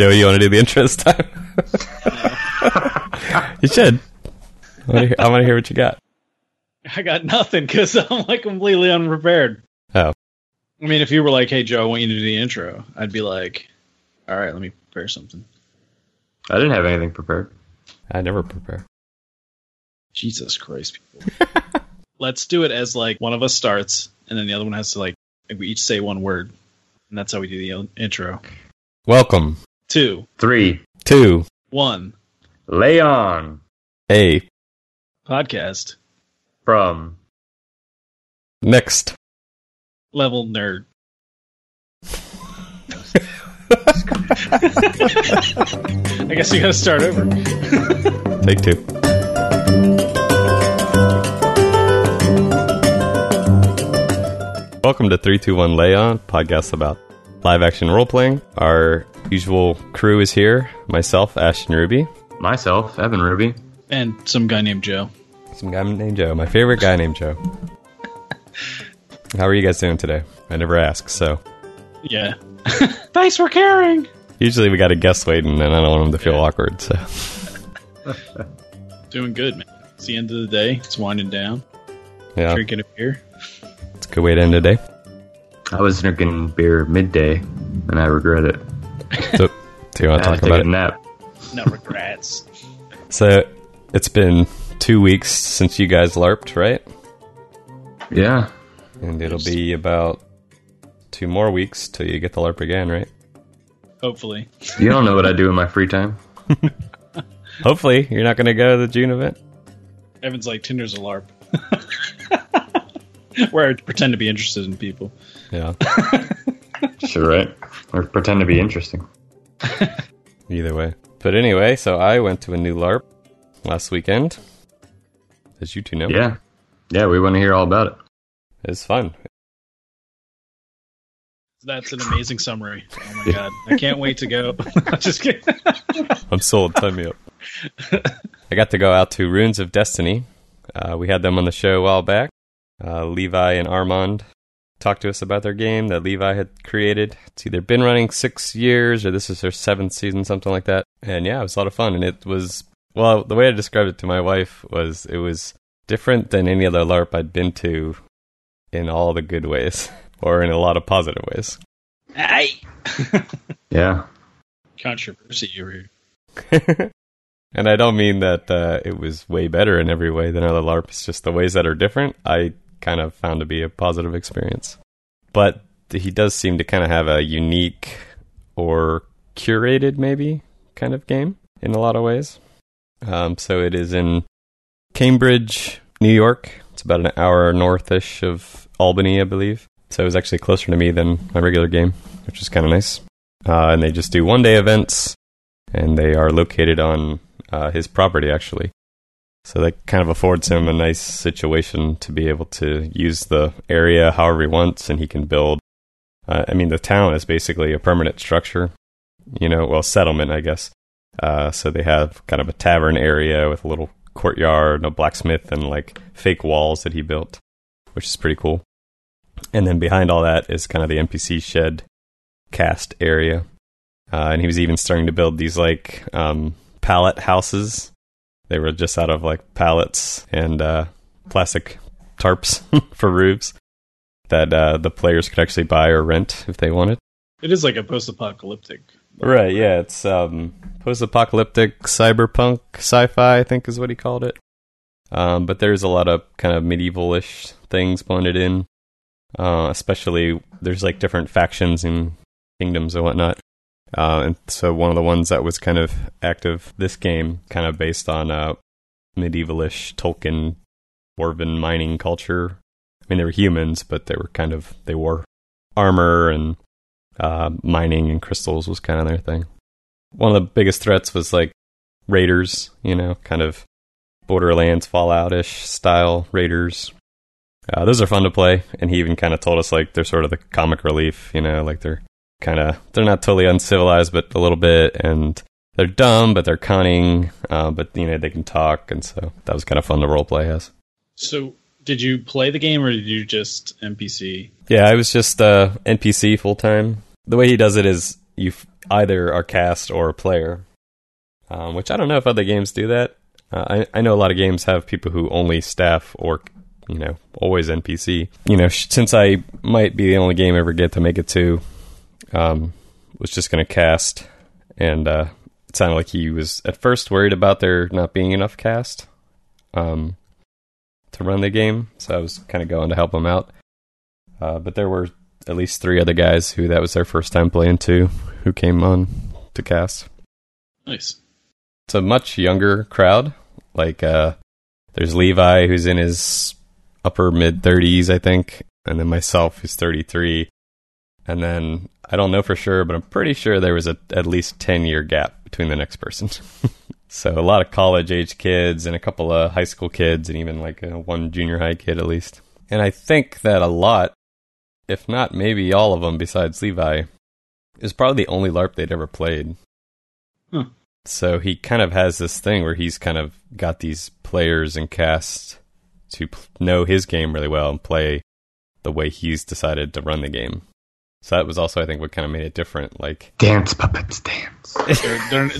Joey, you want to do the intro this time? You should. I want to hear what you got. I got nothing because I'm like completely unprepared. Oh. I mean, if you were like, hey, Joe, I want you to do the intro, I'd be like, all right, let me prepare something. I didn't have anything prepared. I never prepare. Jesus Christ, people. Let's do it as like one of us starts and then the other one has to like we each say one word. And that's how we do the intro. Welcome. 2, 3, 2, 1. Lay on. A podcast. From. Next. Level Nerd. I guess you gotta start over. Take two. Welcome to 3, 2, 1 Lay On, podcast about live action role playing. Our usual crew is here. Myself, Ashton Ruby. Myself, Evan Ruby. And some guy named Joe. Some guy named Joe. My favorite guy named Joe. How are you guys doing today? I never ask, so. Yeah. Thanks for caring. Usually we got a guest waiting, and I don't want him to feel awkward. So, doing good, man. It's the end of the day. It's winding down. Yeah, drinking a beer. It's a good way to end the day. I was drinking beer midday, and I regret it. So, do you want to talk about it? Nap. No regrets. So it's been 2 weeks since you guys LARPed, right? Yeah, and it'll be about 2 more weeks till you get to LARP again, right? Hopefully. You don't know what I do in my free time. Hopefully. You're not going to go to the June event? Evan's like, Tinder's a LARP. Where I pretend to be interested in people. Yeah. Sure, right? Or pretend to be interesting. Either way. But anyway, so I went to a new LARP last weekend. As you two know. Yeah. Yeah, we want to hear all about it. It was fun. That's an amazing summary. Oh my god. I can't wait to go. I'm just kidding. I'm sold. Sign me up. I got to go out to Runes of Destiny. We had them on the show a while back. Levi and Armand talked to us about their game that Levi had created. It's either been running 6 years or this is their 7th season, something like that. And yeah, it was a lot of fun. And it was, well, the way I described it to my wife was it was different than any other LARP I'd been to in all the good ways. Or in a lot of positive ways. Hey! Yeah. Controversy over here. And I don't mean that it was way better in every way than other LARPs. Just the ways that are different, I kind of found to be a positive experience. But he does seem to kind of have a unique or curated, maybe, kind of game in a lot of ways. So it is in Cambridge, New York. It's about an hour north-ish of Albany, I believe. So it was actually closer to me than my regular game, which is kind of nice. And they just do one-day events, and they are located on his property, actually. So that kind of affords him a nice situation to be able to use the area however he wants, and he can build. I mean, the town is basically a permanent structure, you know, well, settlement, I guess. So they have kind of a tavern area with a little courtyard, and a blacksmith, and like fake walls that he built, which is pretty cool. And then behind all that is kind of the NPC shed cast area. And he was even starting to build these, like, pallet houses. They were just out of, like, pallets and plastic tarps for roofs that the players could actually buy or rent if they wanted. It is like a post-apocalyptic. Right, yeah. It's post-apocalyptic, cyberpunk, sci-fi, I think is what he called it. But there's a lot of kind of medieval-ish things blended in. Especially there's like different factions and kingdoms and whatnot, and so one of the ones that was kind of active this game, kind of based on medievalish Tolkien dwarven mining culture. I mean, they were humans, but they were kind of, they wore armor, and mining and crystals was kind of their thing. One of the biggest threats was like raiders, you know, kind of Borderlands Fallout-ish style raiders. Those are fun to play, and he even kind of told us, like, they're sort of the comic relief, you know, like, they're kind of, they're not totally uncivilized, but a little bit, and they're dumb, but they're cunning, but, you know, they can talk, and so that was kind of fun to roleplay as. So, did you play the game, or did you just NPC? Yeah, I was just NPC full-time. The way he does it is, you either are cast or a player, which I don't know if other games do that. I know a lot of games have people who only staff or, you know, always NPC. You know, since I might be the only game I ever get to make it to, was just going to cast, and it sounded like he was at first worried about there not being enough cast to run the game, so I was kind of going to help him out. But there were at least three other guys who that was their first time playing too, who came on to cast. Nice. It's a much younger crowd. Like, there's Levi, who's in his upper mid-30s, I think, and then myself, who's 33, and then I don't know for sure, but I'm pretty sure there was at least 10-year gap between the next person. So a lot of college-age kids and a couple of high school kids and even like one junior high kid at least. And I think that a lot, if not maybe all of them besides Levi, is probably the only LARP they'd ever played. Huh. So he kind of has this thing where he's kind of got these players and casts to know his game really well and play the way he's decided to run the game. So that was also, I think, what kind of made it different. Like, dance puppets, dance. They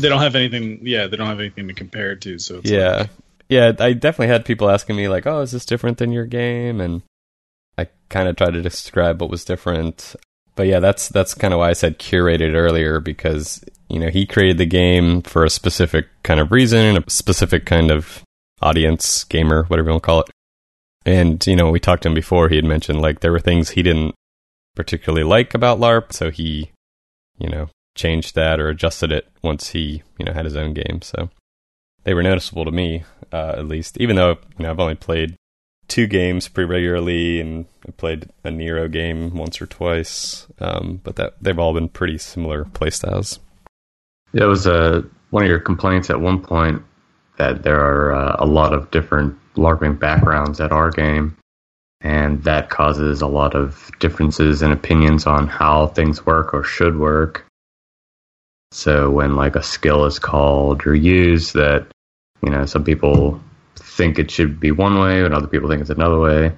don't have anything. Yeah, they don't have anything to compare it to. So it's I definitely had people asking me like, "Oh, is this different than your game?" And I kind of tried to describe what was different. But yeah, that's kind of why I said curated earlier, because you know he created the game for a specific kind of reason, a specific kind of audience, gamer, whatever you want to call it. And you know, we talked to him before. He had mentioned like there were things he didn't particularly like about LARP, so he, you know, changed that or adjusted it once he, you know, had his own game. So they were noticeable to me, at least, even though, you know, I've only played two games pretty regularly, and I played a Nero game once or twice, but that they've all been pretty similar playstyles. It was one of your complaints at one point that there are a lot of different LARPing backgrounds at our game. And that causes a lot of differences in opinions on how things work or should work. So when like a skill is called or used, that, you know, some people think it should be one way and other people think it's another way.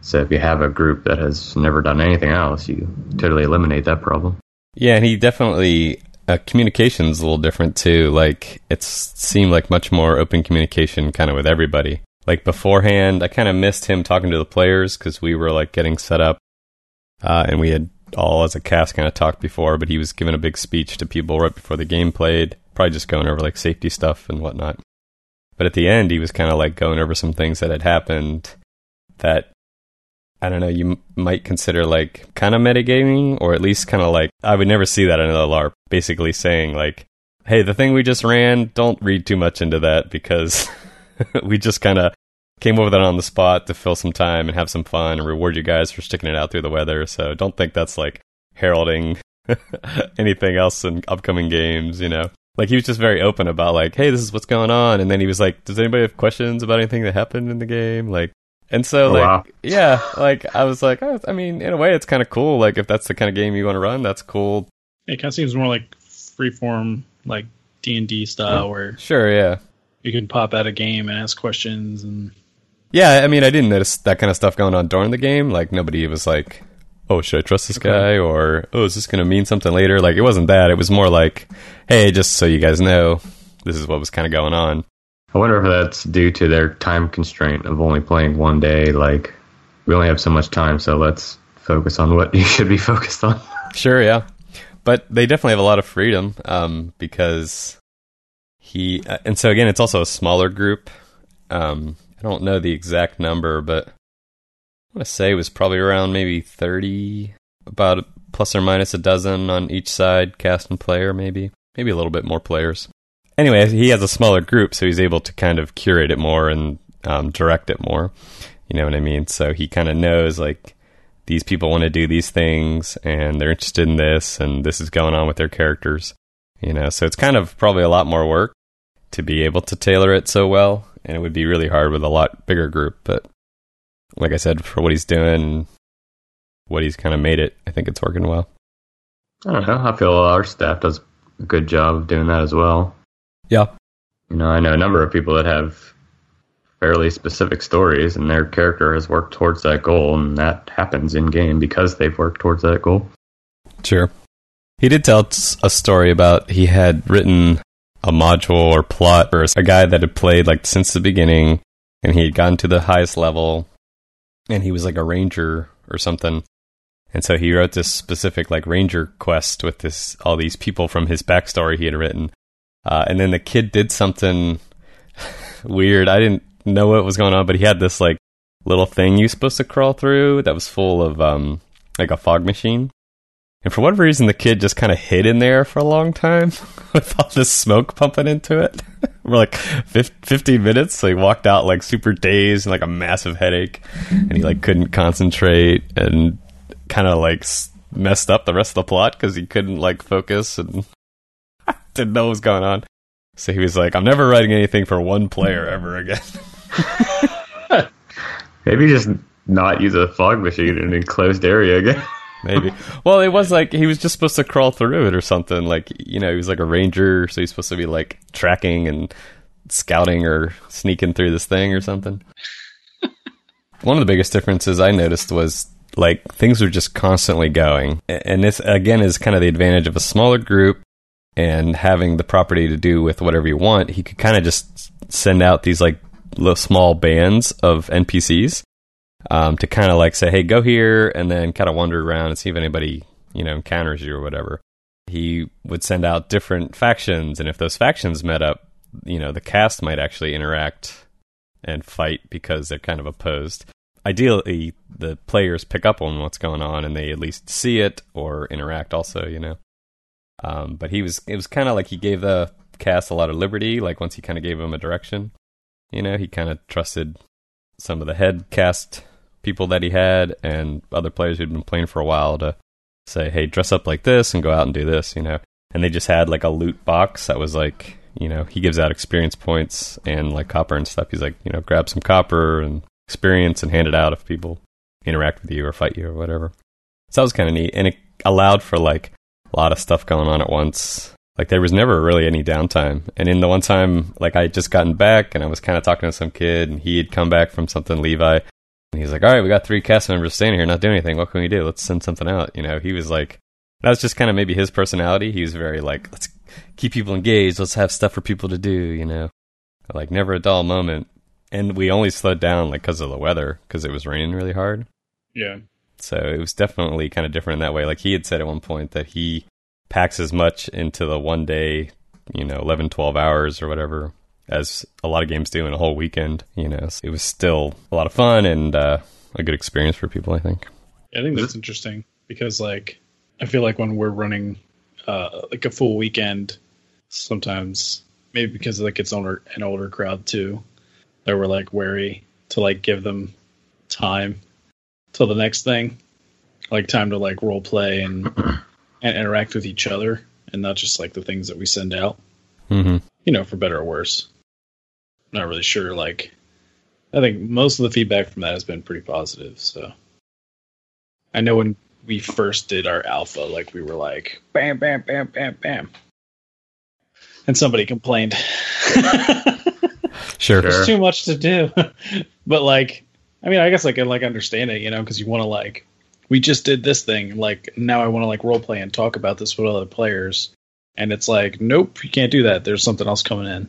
So if you have a group that has never done anything else, you totally eliminate that problem. Yeah, and he definitely, communication's a little different too. Like, it seemed like much more open communication kind of with everybody. Like beforehand, I kind of missed him talking to the players because we were like getting set up, and we had all as a cast kind of talked before, but he was giving a big speech to people right before the game played, probably just going over like safety stuff and whatnot. But at the end, he was kind of like going over some things that had happened that, I don't know, you might consider like kind of metagaming, or at least kind of like, I would never see that in another LARP, basically saying like, hey, the thing we just ran, don't read too much into that because... we just kind of came over that on the spot to fill some time and have some fun and reward you guys for sticking it out through the weather. So don't think that's like heralding anything else in upcoming games, you know. Like he was just very open about like, hey, this is what's going on. And then he was like, does anybody have questions about anything that happened in the game? Like, and so like, wow. Yeah, like I was like, oh, I mean, in a way it's kind of cool. Like if that's the kind of game you want to run, that's cool. It kind of seems more like freeform, like D&D style where... Sure, yeah. You can pop out a game and ask questions. And yeah, I mean, I didn't notice that kind of stuff going on during the game. Like, nobody was like, oh, should I trust this guy? Or, oh, is this going to mean something later? Like, it wasn't that. It was more like, hey, just so you guys know, this is what was kind of going on. I wonder if that's due to their time constraint of only playing one day. Like, we only have so much time, so let's focus on what you should be focused on. Sure, yeah. But they definitely have a lot of freedom because... and so again, it's also a smaller group. I don't know the exact number, but I want to say it was probably around maybe 30, about plus or minus a dozen on each side, cast and player, maybe a little bit more players. Anyway, he has a smaller group, so he's able to kind of curate it more and direct it more. You know what I mean? So he kind of knows like these people want to do these things, and they're interested in this, and this is going on with their characters. You know, so it's kind of probably a lot more work to be able to tailor it so well, and it would be really hard with a lot bigger group, but like I said, for what he's doing, what he's kind of made it, I think it's working well. I don't know, I feel our staff does a good job of doing that as well. Yeah. You know, I know a number of people that have fairly specific stories, and their character has worked towards that goal, and that happens in game because they've worked towards that goal. Sure. He did tell a story about he had written a module or plot for a guy that had played like since the beginning, and he had gotten to the highest level, and he was like a ranger or something. And so he wrote this specific like ranger quest with this all these people from his backstory he had written. And then the kid did something weird. I didn't know what was going on, but he had this like little thing you were supposed to crawl through that was full of like a fog machine. And for whatever reason, the kid just kind of hid in there for a long time with all this smoke pumping into it. We're like 15 minutes. So he walked out like super dazed and like a massive headache, and he like couldn't concentrate and kind of like messed up the rest of the plot because he couldn't like focus and didn't know what was going on. So he was like, I'm never writing anything for one player ever again. Maybe just not use a fog machine in an enclosed area again. Maybe. Well, it was like he was just supposed to crawl through it or something. Like, you know, he was like a ranger, so he's supposed to be like tracking and scouting or sneaking through this thing or something. One of the biggest differences I noticed was like things were just constantly going. And this, again, is kind of the advantage of a smaller group and having the property to do with whatever you want. He could kind of just send out these like little small bands of NPCs. To kind of like say, hey, go here, and then kind of wander around and see if anybody, you know, encounters you or whatever. He would send out different factions, and if those factions met up, you know, the cast might actually interact and fight because they're kind of opposed. Ideally, the players pick up on what's going on, and they at least see it or interact also, you know. But it was kind of like he gave the cast a lot of liberty, like once he kind of gave them a direction, you know, he kind of trusted some of the head cast people that he had and other players who'd been playing for a while to say, hey, dress up like this and go out and do this, you know. And they just had like a loot box that was like, you know, he gives out experience points and like copper and stuff. He's like, you know, grab some copper and experience and hand it out if people interact with you or fight you or whatever. So that was kind of neat, and it allowed for like a lot of stuff going on at once. Like there was never really any downtime. And in the one time, like I had just gotten back and I was kind of talking to some kid, and he had come back from something, Levi. And he's like, all right, we got 3 cast members standing here, not doing anything. What can we do? Let's send something out. You know, he was like, that was just kind of maybe his personality. He was very like, let's keep people engaged. Let's have stuff for people to do, you know, like never a dull moment. And we only slowed down like because of the weather, because it was raining really hard. Yeah. So it was definitely kind of different in that way. Like he had said at one point that he packs as much into the one day, you know, 11, 12 hours or whatever, as a lot of games do in a whole weekend, you know. So it was still a lot of fun and a good experience for people, I think. I think that's interesting because, like, I feel like when we're running, like, a full weekend, sometimes, maybe because, like, it's an older crowd, too, that we're, like, wary to, like, give them time till the next thing. Like, time to, like, role play and interact with each other and not just, like, the things that we send out. Mm-hmm. You know, for better or worse. Not really sure. Like, I think most of the feedback from that has been pretty positive. So, I know when we first did our alpha, like, we were like, bam, bam, bam, bam, bam. And somebody complained. Sure. There's too much to do. But, like, I mean, I guess I can, like, understand it, you know, because you want to, like, we just did this thing. Like, now I want to, like, roleplay and talk about this with other players. And it's like, nope, you can't do that. There's something else coming in.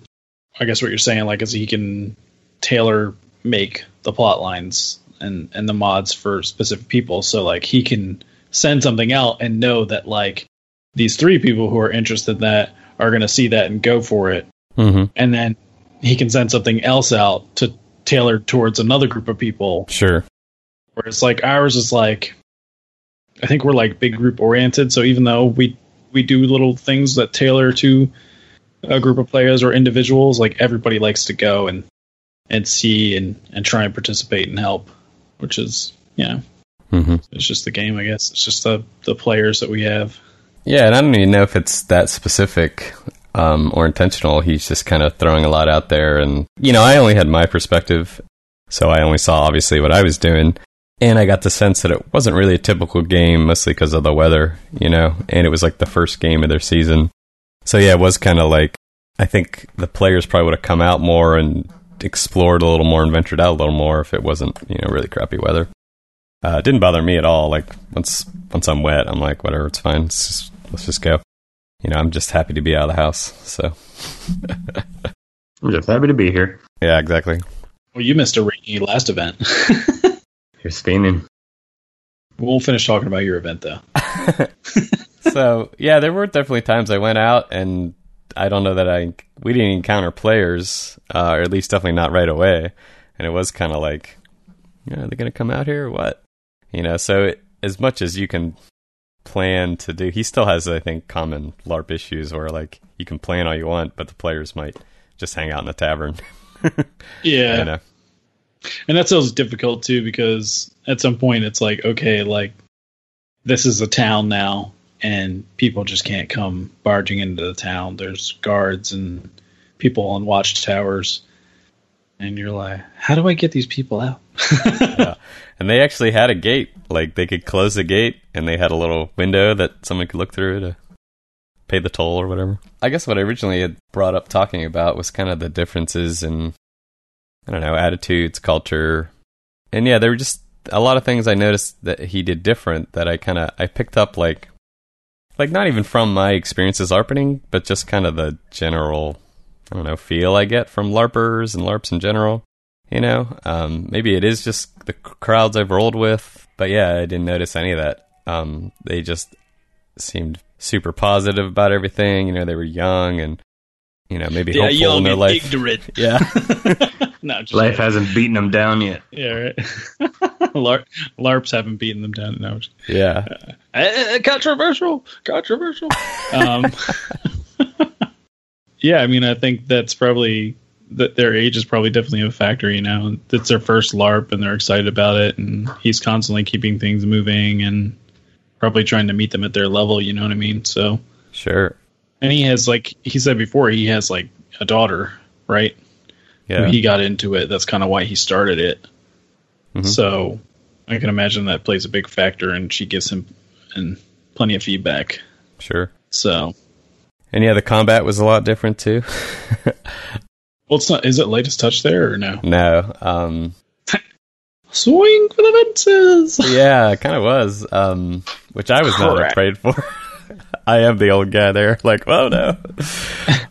I guess what you're saying, like, is he can tailor make the plot lines and the mods for specific people. So, like, he can send something out and know that, like, these 3 people who are interested in that are going to see that and go for it. Mm-hmm. And then he can send something else out to tailor towards another group of people. Sure. Where it's like, ours is like, I think we're, like, big group oriented. So even though we do little things that tailor to a group of players or individuals, like everybody likes to go and see and try and participate and help, which is, you know, mm-hmm. It's just the game, I guess. It's just the players that we have. Yeah. And I don't even know if it's that specific, or intentional. He's just kind of throwing a lot out there, and, you know, I only had my perspective. So I only saw obviously what I was doing. And I got the sense that it wasn't really a typical game, mostly because of the weather, you know, and it was like the first game of their season. So, yeah, it was kind of like, I think the players probably would have come out more and explored a little more and ventured out a little more if it wasn't, you know, really crappy weather. It didn't bother me at all. Like, once I'm wet, I'm like, whatever, it's fine. It's just, Let's just go. You know, I'm just happy to be out of the house, so. I'm just happy to be here. Yeah, exactly. Well, you missed a rainy last event. You're steaming. We'll finish talking about your event, though. So, yeah, there were definitely times I went out, and I don't know that we didn't encounter players, or at least definitely not right away. And it was kind of like, yeah, are they going to come out here or what? You know, so as much as you can plan to do, he still has, I think, common LARP issues where, like, you can plan all you want, but the players might just hang out in the tavern. Yeah. You know? And that sounds difficult, too, because at some point it's like, okay, like, this is a town now, and people just can't come barging into the town. There's guards and people on watchtowers. And you're like, how do I get these people out? Yeah. And they actually had a gate. Like, they could close the gate, and they had a little window that someone could look through to pay the toll or whatever. I guess what I originally had brought up talking about was kind of the differences in, I don't know, attitudes, culture. And yeah, there were just a lot of things I noticed that he did different that I picked up, like not even from my experiences LARPing, but just kind of the general, I don't know, feel I get from LARPers and LARPs in general, you know? Maybe it is just the crowds I've rolled with, but yeah, I didn't notice any of that. They just seemed super positive about everything, you know, they were young and, you know, maybe hopeful young in their and life. Ignorant. Yeah. No, just life hasn't beaten them down yet. Yeah, right. LARPs haven't beaten them down. No. Yeah. Controversial. Yeah, I mean, I think that's probably that their age is probably definitely a factor, you know. It's their first LARP and they're excited about it. And he's constantly keeping things moving and probably trying to meet them at their level. You know what I mean? So sure. And he has, like he said before, he has like a daughter, right? Yeah. Who he got into it. That's kind of why he started it. Mm-hmm. So I can imagine that plays a big factor, and she gives him and plenty of feedback. Sure. So. And yeah, the combat was a lot different too. Well, it's not. Is it lightest touch there or no? No. Swing for the fences. Yeah, it kind of was. Which I was not afraid for. I am the old guy there. Like, oh no.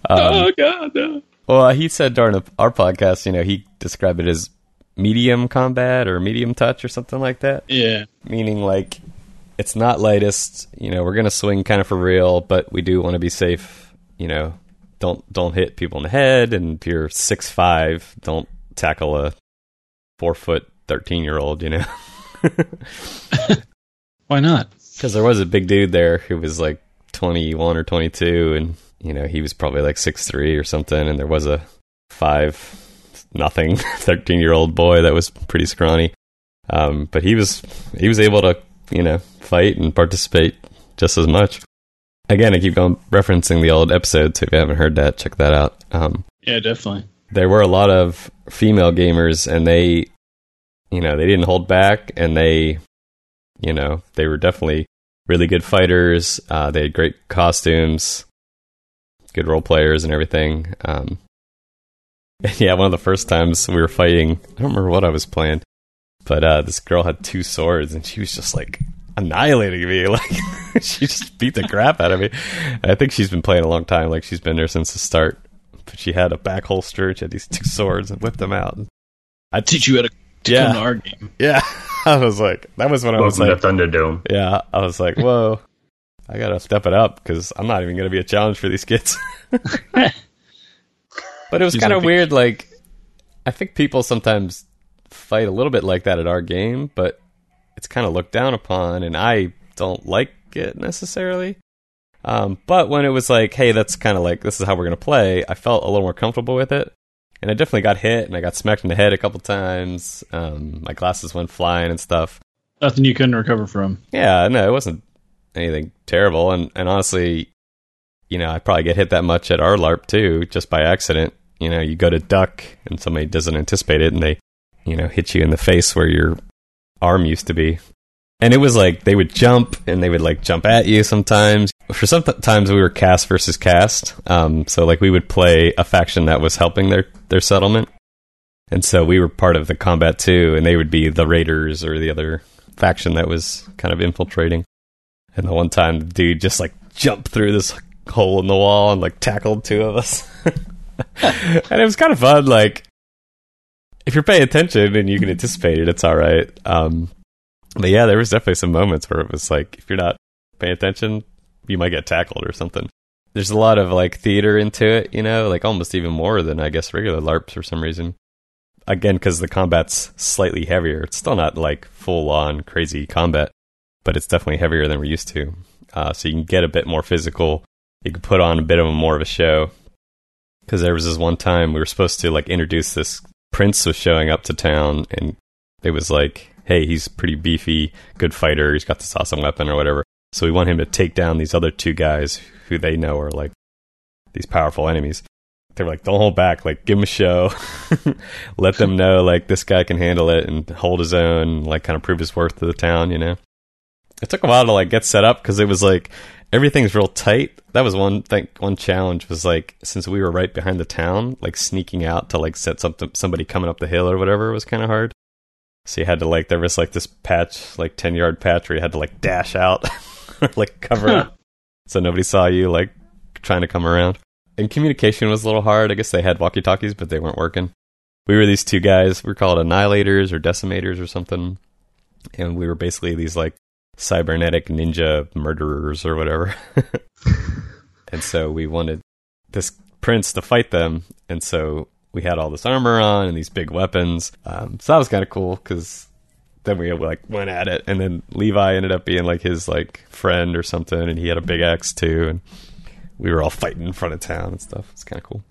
Oh god, no. Well, he said during our podcast, you know, he described it as medium combat or medium touch or something like that. Yeah. Meaning like, it's not lightest, you know, we're going to swing kind of for real, but we do want to be safe, you know, don't hit people in the head, and if you're 6'5", don't tackle a 4-foot 13-year-old, you know. Why not? Because there was a big dude there who was like 21 or 22, and, you know, he was probably like 6'3" or something, and there was a 5'0" 13-year-old boy that was pretty scrawny. But he was able to, you know, fight and participate just as much. Again, I keep referencing the old episode, so if you haven't heard that, check that out. Yeah, definitely. There were a lot of female gamers, and they, you know, they didn't hold back, and they, you know, they were definitely really good fighters. They had great costumes, good role players and everything. Yeah, one of the first times we were fighting, I don't remember what I was playing, but this girl had two swords, and she was just, like, annihilating me. Like, she just beat the crap out of me. I think she's been playing a long time. Like, she's been there since the start. But she had a back holster. She had these two swords and whipped them out. I teach you how to come to our game. Yeah. I was like, that was when I was like... Welcome to Thunderdome. Yeah. I was like, whoa. I got to step it up, because I'm not even going to be a challenge for these kids. But it was kind of weird. Like, I think people sometimes fight a little bit like that at our game, but it's kind of looked down upon, and I don't like it necessarily. But when it was like, hey, that's kind of like, this is how we're going to play, I felt a little more comfortable with it. And I definitely got hit, and I got smacked in the head a couple times. My glasses went flying and stuff. Nothing you couldn't recover from. Yeah, no, it wasn't anything terrible. And honestly, you know, I probably get hit that much at our LARP too, just by accident. You know, you go to duck, and somebody doesn't anticipate it, and they, you know, hit you in the face where your arm used to be. And it was like, they would jump, and they would, like, jump at you sometimes. For some times, we were cast versus cast. So, like, we would play a faction that was helping their settlement. And so we were part of the combat, too, and they would be the raiders or the other faction that was kind of infiltrating. And the one time, the dude just, like, jumped through this hole in the wall and like tackled two of us. And it was kind of fun. Like, if you're paying attention and you can anticipate it, it's all right. But yeah, there was definitely some moments where it was like, if you're not paying attention, you might get tackled or something. There's a lot of like theater into it, you know, like almost even more than I guess regular LARPs for some reason. Again, because the combat's slightly heavier. It's still not like full on crazy combat, but it's definitely heavier than we're used to. So you can get a bit more physical. You can put on a bit of a more of a show. Because there was this one time we were supposed to like introduce this prince was showing up to town, and it was like, hey, he's pretty beefy, good fighter, he's got this awesome weapon or whatever. So we want him to take down these other two guys who they know are like these powerful enemies. They were like, don't hold back, like give him a show. Let them know like this guy can handle it and hold his own, like kind of prove his worth to the town, you know. It took a while to like get set up because it was like everything's real tight. That was one thing. One challenge was like, since we were right behind the town, like sneaking out to like set somebody coming up the hill or whatever was kind of hard. So you had to like, there was like this patch, like 10-yard patch where you had to like dash out, like cover up, so nobody saw you like trying to come around. And communication was a little hard. I guess they had walkie-talkies, but they weren't working. We were these two guys. We were called Annihilators or Decimators or something, and we were basically these like cybernetic ninja murderers or whatever. And so we wanted this prince to fight them, and so we had all this armor on and these big weapons. So that was kind of cool, because then we like went at it, and then Levi ended up being like his like friend or something, and he had a big axe too, and we were all fighting in front of town and stuff. It's kind of cool.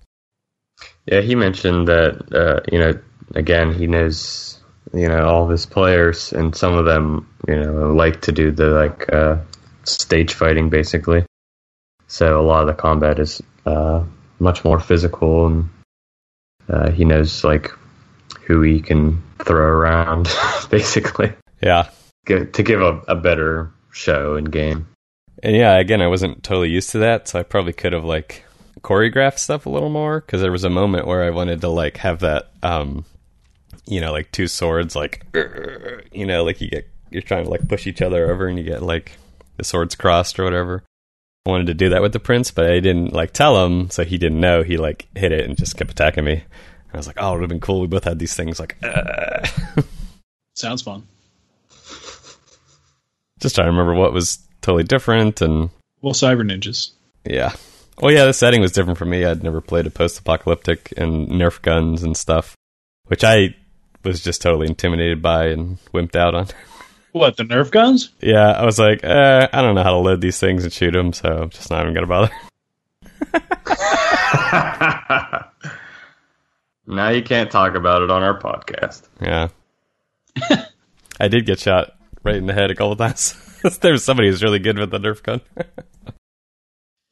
Yeah, he mentioned that you know, again, he knows, you know, all of his players, and some of them, you know, like to do the like stage fighting basically. So a lot of the combat is much more physical, and he knows like who he can throw around basically. Yeah, to give a better show and game. And yeah, again, I wasn't totally used to that, so I probably could have like choreographed stuff a little more, because there was a moment where I wanted to like have that you know, like two swords, like, you know, like you're trying to like push each other over, and you get like the swords crossed or whatever. I wanted to do that with the prince, but I didn't like tell him, so he didn't know. He like hit it and just kept attacking me. And I was like, oh, it would have been cool. We both had these things like, Sounds fun. Just trying to remember what was totally different. And well, cyber ninjas. Yeah. Oh yeah, the setting was different for me. I'd never played a post-apocalyptic and Nerf guns and stuff, which I was just totally intimidated by and wimped out on. What, the Nerf guns? Yeah, I was like, I don't know how to load these things and shoot them, so I'm just not even going to bother. Now you can't talk about it on our podcast. Yeah. I did get shot right in the head a couple times. There was somebody who's really good with the Nerf gun.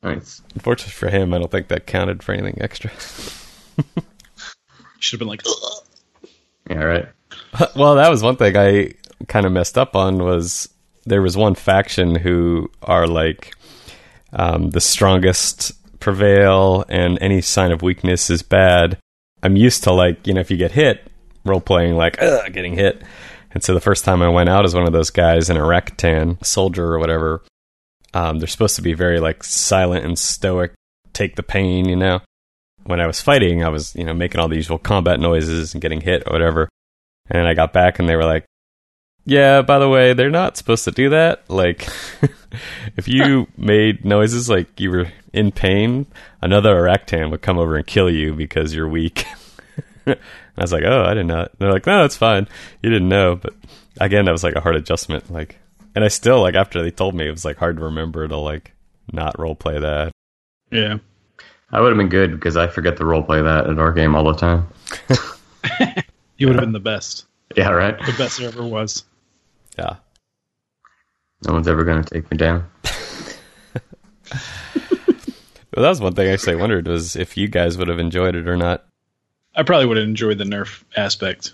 Nice. Unfortunately for him, I don't think that counted for anything extra. Should have been like... Ugh. Yeah, right. Well, that was one thing I kind of messed up on, was there was one faction who are like the strongest prevail, and any sign of weakness is bad. I'm used to like, you know, if you get hit, role-playing like, getting hit. And so the first time I went out as one of those guys, an Arakitan soldier or whatever, they're supposed to be very like silent and stoic, take the pain, you know. When I was fighting, I was, you know, making all the usual combat noises and getting hit or whatever. And I got back and they were like, yeah, by the way, they're not supposed to do that. Like, if you made noises like you were in pain, another Arakitan would come over and kill you because you're weak. And I was like, oh, I didn't know. They're like, no, it's fine. You didn't know. But again, that was like a hard adjustment. Like, and I still, like, after they told me, it was like hard to remember to like not roleplay that. Yeah. I would have been good, because I forget to roleplay that in our game all the time. You would have been the best. Yeah, right? The best there ever was. Yeah. No one's ever going to take me down. Well, that was one thing I actually wondered, was if you guys would have enjoyed it or not. I probably would have enjoyed the Nerf aspect.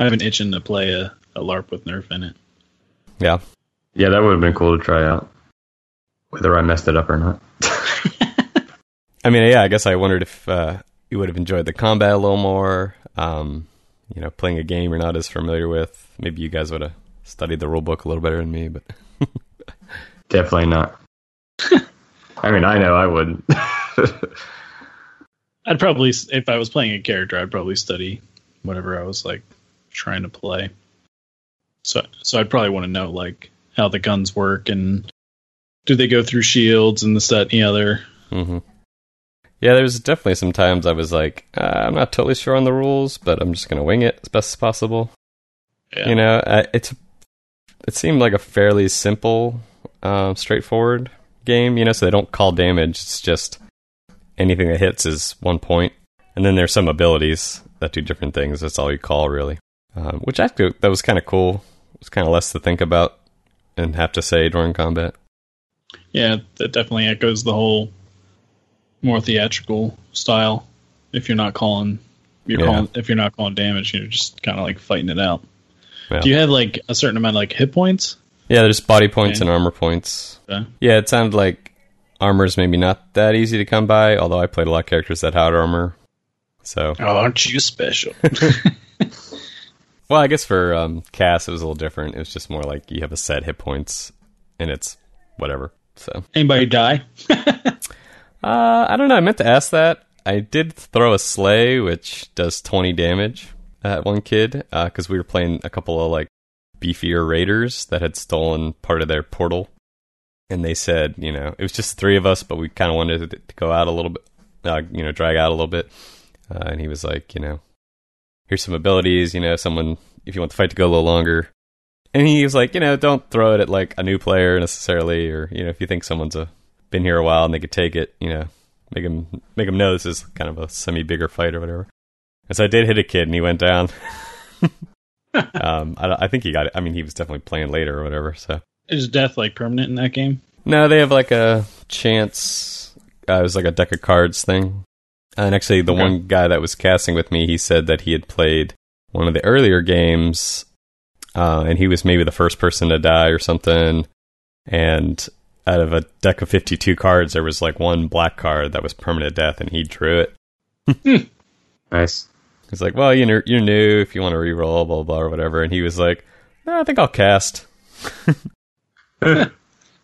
I have an itching to play a LARP with Nerf in it. Yeah. Yeah, that would have been cool to try out, whether I messed it up or not. I mean, yeah, I guess I wondered if you would have enjoyed the combat a little more, you know, playing a game you're not as familiar with. Maybe you guys would have studied the rule book a little better than me, but... Definitely not. I mean, I know I wouldn't. I'd probably, if I was playing a character, I'd probably study whatever I was like trying to play. So I'd probably want to know like how the guns work and do they go through shields and this, that, and the other. Mm-hmm. Yeah, there's definitely some times I was like, I'm not totally sure on the rules, but I'm just going to wing it as best as possible. Yeah. You know, it seemed like a fairly simple, straightforward game, you know, so they don't call damage. It's just anything that hits is 1 point. And then there's some abilities that do different things. That's all you call, really. Which actually, that was kind of cool. It was kind of less to think about and have to say during combat. Yeah, that definitely echoes the whole more theatrical style. If you're not calling, if you're not calling damage, you're just kind of like fighting it out. Yeah. Do you have like a certain amount of like hit points? Yeah, there's body points and armor points. Okay. Yeah, it sounded like armor's maybe not that easy to come by. Although I played a lot of characters that had armor, so aren't you special? Well, I guess for Cass it was a little different. It was just more like you have a set hit points, and it's whatever. So anybody die? I don't know. I meant to ask that. I did throw a sleigh, which does 20 damage at one kid, because we were playing a couple of like beefier raiders that had stolen part of their portal, and they said, you know, it was just three of us, but we kind of wanted to go out a little bit, you know, drag out a little bit. And he was like, you know, here's some abilities, you know, someone if you want the fight to go a little longer. And he was like, you know, don't throw it at like a new player necessarily, or you know, if you think someone's been here a while and they could take it, you know, make them know this is kind of a semi-bigger fight or whatever. And so I did hit a kid and he went down. I think he got it. I mean, he was definitely playing later or whatever. So is death like permanent in that game? No, they have like a chance. It was like a deck of cards thing. And actually, the one guy that was casting with me, he said that he had played one of the earlier games, and he was maybe the first person to die or something. And out of a deck of 52 cards, there was like one black card that was permanent death, and he drew it. Nice. He's like, well, you're new. If you want to reroll, blah blah or whatever. And he was like, no, I think I'll cast.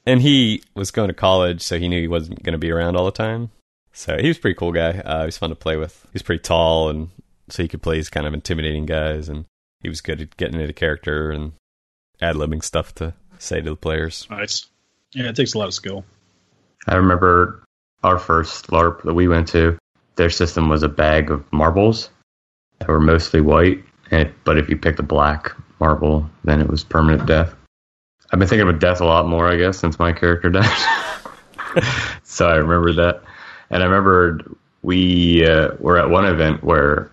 And he was going to college, so he knew he wasn't going to be around all the time. So he was a pretty cool guy. He was fun to play with. He's pretty tall, and so he could play these kind of intimidating guys. And he was good at getting into character and ad-libbing stuff to say to the players. Nice. Yeah, it takes a lot of skill. I remember our first LARP that we went to, their system was a bag of marbles that were mostly white, but if you picked a black marble, then it was permanent death. I've been thinking about death a lot more, I guess, since my character died. So I remember that. And I remembered we were at one event where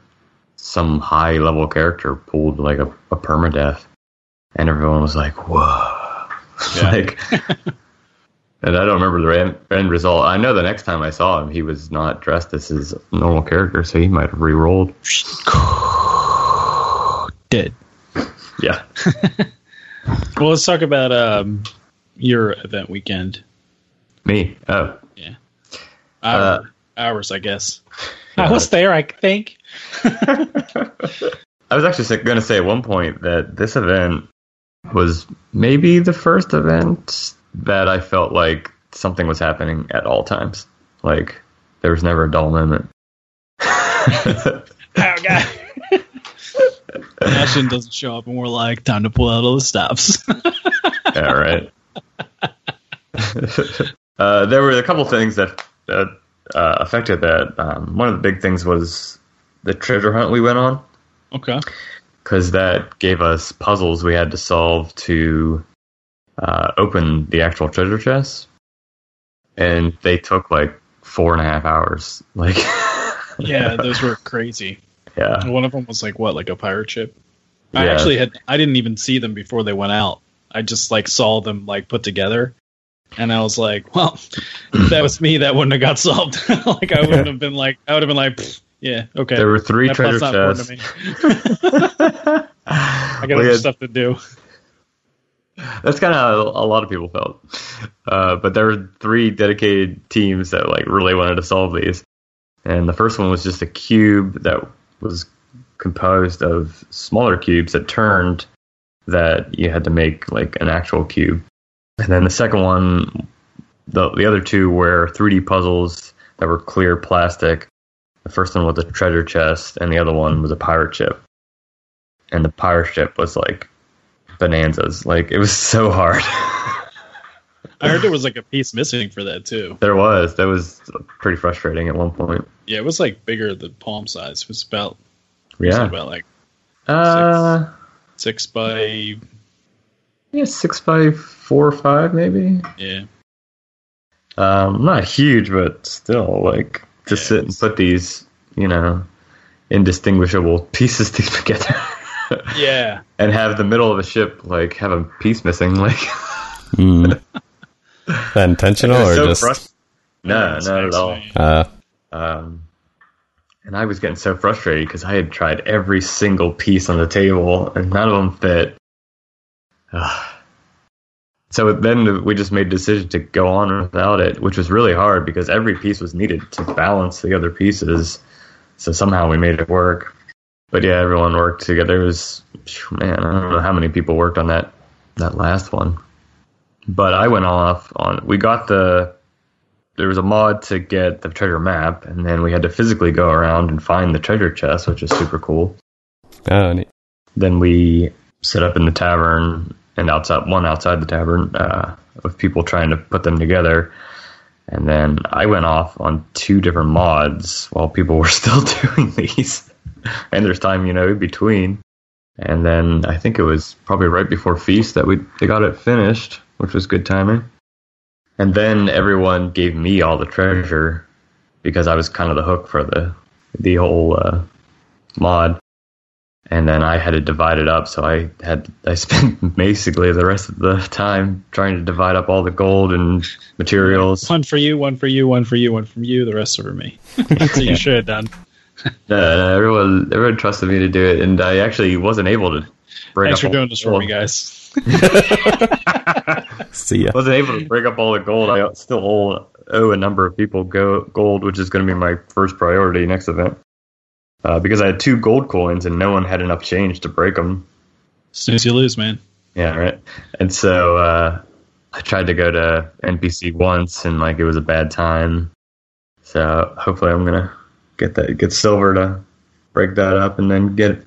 some high-level character pulled like a permadeath, and everyone was like, whoa. Yeah. And I don't remember the end result. I know the next time I saw him, he was not dressed as his normal character, so he might have re-rolled. Dead. Yeah. Well, let's talk about your event weekend. Me? Oh. Yeah. Hours, I guess. Yeah. I was there, I think. I was actually going to say at one point that this event was maybe the first event that I felt like something was happening at all times. Like, there was never a dull moment. Oh, God. Ashton doesn't show up, and we're like, time to pull out all the stops. All right. There were a couple things that affected that. One of the big things was the treasure hunt we went on. Okay. Because that gave us puzzles we had to solve to open the actual treasure chest, and they took like 4.5 hours. Like, yeah, those were crazy. Yeah, one of them was like what, like a pirate ship. Yeah. I didn't even see them before they went out. I just like saw them like put together, and I was like, well, if that was me, that wouldn't have got solved. Like I wouldn't have been like, I would have been like, yeah, okay. There were 3 treasure chests. I got other stuff to do. That's kind of how a lot of people felt. But there were 3 dedicated teams that like really wanted to solve these. And the first one was just a cube that was composed of smaller cubes that turned, that you had to make like an actual cube. And then the second one the other two were 3D puzzles that were clear plastic. The first one was a treasure chest, and the other one was a pirate ship. And the pirate ship was like bonanzas. Like, it was so hard. I heard there was like a piece missing for that too. There was. That was pretty frustrating at one point. Yeah, it was like bigger than palm size. It was about, like 6 by 4 or 5 maybe. Yeah. Not huge, but still, like, just sit and put these, you know, indistinguishable pieces together. Yeah. And have the middle of the ship, like, have a piece missing, like. Is that intentional or so just? No, not at all. And I was getting so frustrated because I had tried every single piece on the table and none of them fit. So then we just made a decision to go on without it, which was really hard because every piece was needed to balance the other pieces. So somehow we made it work. But yeah, everyone worked together. It was, man, I don't know how many people worked on that last one. But I went off on, we got there was a mod to get the treasure map, and then we had to physically go around and find the treasure chest, which is super cool. Oh, neat. Then we set up in the tavern, and outside the tavern, with people trying to put them together. And then I went off on 2 different mods while people were still doing these. And there's time, you know, in between. And then I think it was probably right before Feast that they got it finished, which was good timing. And then everyone gave me all the treasure because I was kind of the hook for the whole mod. And then I had to divide it up, so I spent basically the rest of the time trying to divide up all the gold and materials. One for you, one for you, one for you, one from you. The rest were me. That's what you should have done. No, everyone trusted me to do it, and I actually wasn't able to break up. Thanks for doing this for me, guys. See ya. Wasn't able to break up all the gold. I still owe a number of people gold, which is going to be my first priority next event. Because I had 2 gold coins and no one had enough change to break them. Snooze you lose, man. Yeah, right. And so I tried to go to NPC once, and like it was a bad time. So hopefully I'm gonna get silver to break that up, and then get.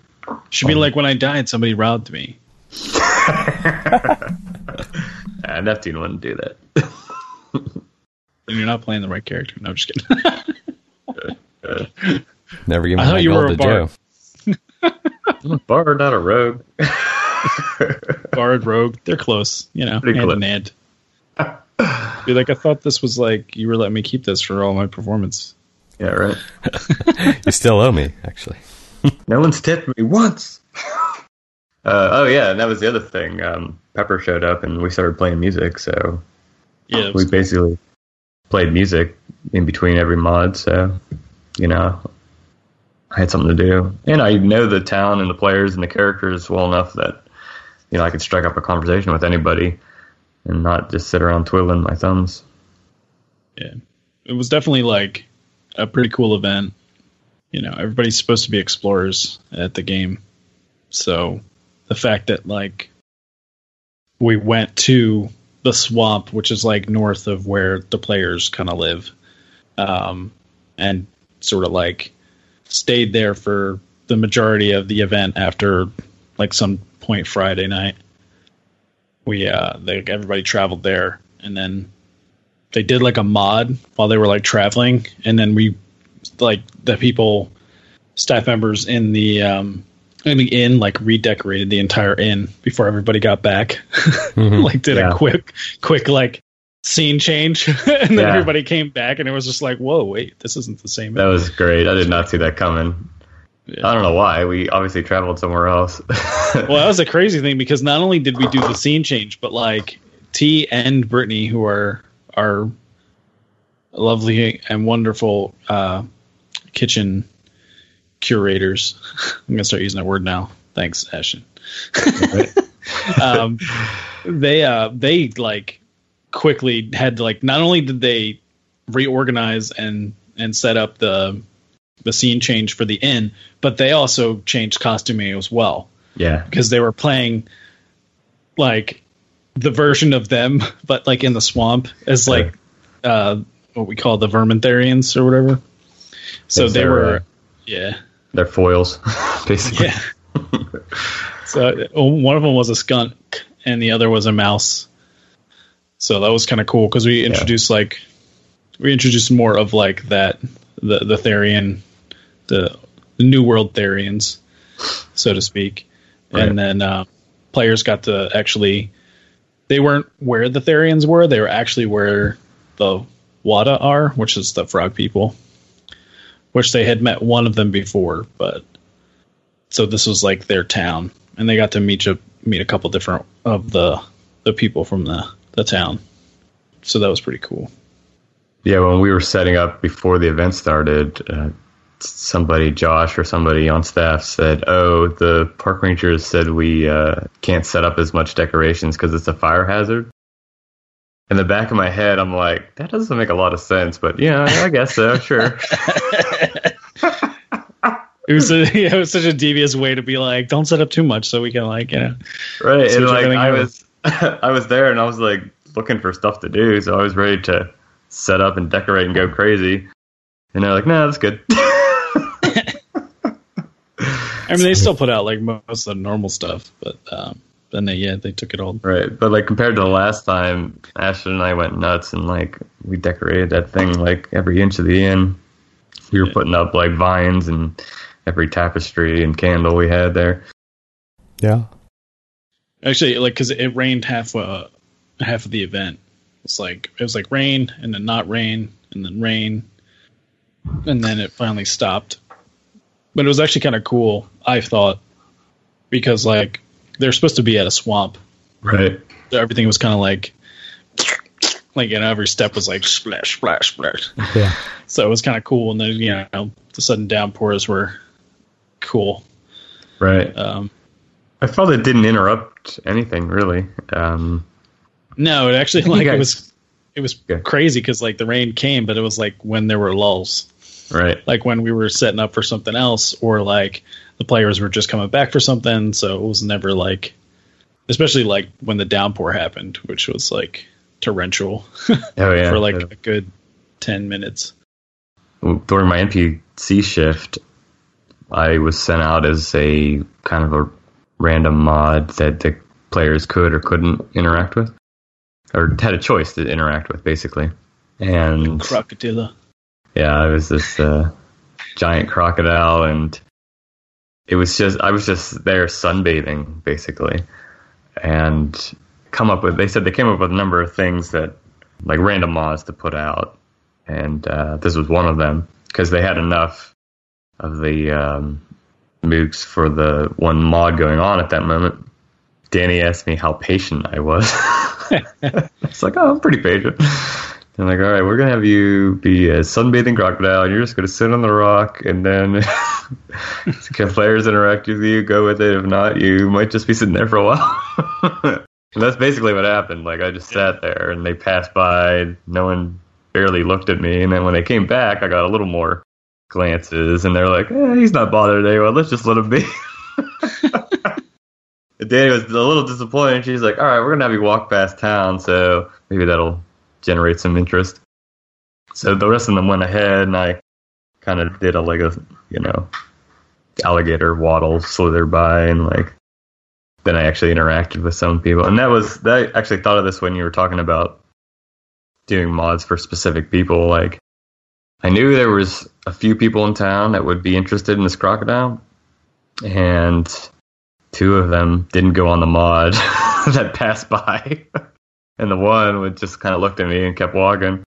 Should be like when I died, somebody robbed me. Neptune wouldn't do that. And you're not playing the right character. No, I'm just kidding. Never give me my gold to bard. Do. I'm a bard, not a rogue. Bard, rogue, they're close. You know, pretty close. And be like, I thought this was like you were letting me keep this for all my performance. Yeah, right. You still owe me, actually. No one's tipped me once. And that was the other thing. Pepper showed up, and we started playing music. So yeah, we basically played music in between every mod. So you know, I had something to do, and I know the town and the players and the characters well enough that, you know, I could strike up a conversation with anybody and not just sit around twiddling my thumbs. Yeah, it was definitely like a pretty cool event. You know, everybody's supposed to be explorers at the game, so the fact that like we went to the swamp, which is like north of where the players kind of live, and sort of like stayed there for the majority of the event. After like some point Friday night, we everybody traveled there, and then they did like a mod while they were like traveling, and then we like the staff members in the inn like redecorated the entire inn before everybody got back. Mm-hmm. Like did a quick like scene change, and then everybody came back, and it was just like, whoa, wait, this isn't the same. That was great. I did not see that coming. Yeah. I don't know why. We obviously traveled somewhere else. Well, that was a crazy thing, because not only did we do the scene change, but like T and Brittany, who are our lovely and wonderful kitchen curators. I'm gonna start using that word now. Thanks, Ashton. They like quickly had to, like, not only did they reorganize and set up the scene change for the inn, but they also changed costuming as well. Yeah, because they were playing like the version of them, but like in the swamp, as like what we call the Vermin Therians or whatever. So they were, yeah, they're foils, basically. Yeah. So one of them was a skunk and the other was a mouse. So that was kind of cool because we introduced we introduced more of like that the Therian, the New World Therians, so to speak. Right. And then players got to actually, they weren't where the Therians were. They were actually where the Wada are, which is the frog people, which they had met one of them before. But so this was like their town, and they got to meet a couple different of the people from the town. So that was pretty cool. Yeah, when we were setting up before the event started, somebody, Josh or somebody on staff said, oh, the park rangers said we can't set up as much decorations because it's a fire hazard. In the back of my head, I'm like, that doesn't make a lot of sense, but yeah, I guess so, sure. It was such a devious way to be like, don't set up too much so we can like, you know. Right, and like I was there and I was like looking for stuff to do, so I was ready to set up and decorate and go crazy. And they're like, no, that's good. I mean, they still put out like most of the normal stuff, but then they took it all. Right, but like compared to the last time, Ashton and I went nuts and like we decorated that thing like every inch of the inn. We were putting up like vines and every tapestry and candle we had there. Yeah, actually, like because it rained half of the event. It was like rain and then not rain and then rain and then it finally stopped. But it was actually kind of cool, I thought, because like they're supposed to be at a swamp, right? So everything was kind of like you know, every step was like splash, splash, splash. Yeah. So it was kind of cool, and then you know the sudden downpours were cool, right? I felt it didn't interrupt anything really. No, it actually like it was crazy because like the rain came, but it was like when there were lulls. Right. Like when we were setting up for something else, or like the players were just coming back for something. So it was never like, especially like when the downpour happened, which was like torrential for like a good 10 minutes. During my NPC shift, I was sent out as a kind of a random mod that the players could or couldn't interact with, or had a choice to interact with, basically. And Crocodilla. Yeah, it was this giant crocodile, and it was just I was just there sunbathing basically, and they came up with a number of things that like random mods to put out, and this was one of them because they had enough of the moocs for the one mod going on at that moment. Danny asked me how patient I was. It's like, oh, I'm pretty patient. I'm like, all right, we're going to have you be a sunbathing crocodile, and you're just going to sit on the rock, and then can players interact with you, go with it. If not, you might just be sitting there for a while. And that's basically what happened. Like, I just sat there, and they passed by. No one barely looked at me. And then when they came back, I got a little more glances, and they're like, he's not bothered anyway. Let's just let him be. Danny was a little disappointed. She's like, all right, we're going to have you walk past town, so maybe that'll generate some interest. So the rest of them went ahead, and I kind of did a alligator waddle, slither by, and like then I actually interacted with some people. And I actually thought of this when you were talking about doing mods for specific people. Like, I knew there was a few people in town that would be interested in this crocodile, and two of them didn't go on the mod that passed by. And the one would just kind of looked at me and kept walking.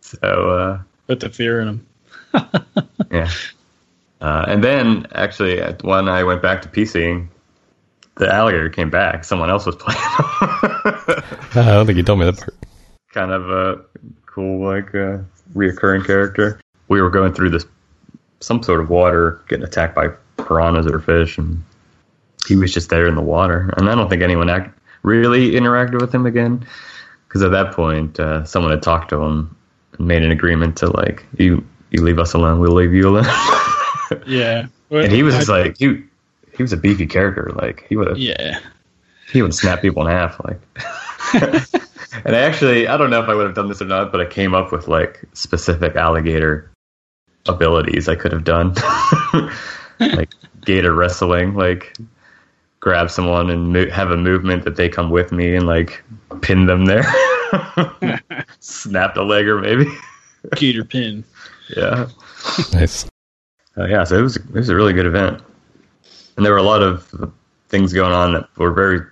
So, put the fear in him. Yeah. And then, actually, when I went back to PCing, the alligator came back. Someone else was playing. I don't think you told me that part. Kind of a cool, like, reoccurring character. We were going through some sort of water, getting attacked by piranhas or fish, and he was just there in the water. And I don't think anyone really interacted with him again, because at that point someone had talked to him and made an agreement to like, you leave us alone, we'll leave you alone. Yeah, well, and he was just like, he was a beefy character, like he would have snapped people in half, like And I actually, I don't know if I would have done this or not, but I came up with like specific alligator abilities I could have done. Like gator wrestling, like grab someone and have a movement that they come with me and like pin them there. Snap a leg or maybe. Gator pin. Yeah. Nice. Yeah, so it was a really good event. And there were a lot of things going on that were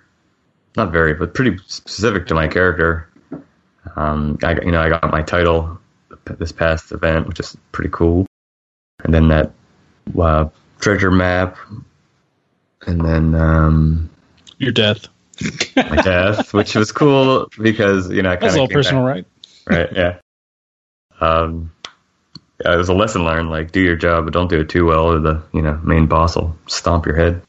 not very, but pretty specific to my character. I got my title this past event, which is pretty cool. And then that treasure map. And then... your death. My death, which was cool because, I kind of... That's all personal, right? Right, yeah. It was a lesson learned, like, do your job, but don't do it too well, or the, main boss will stomp your head.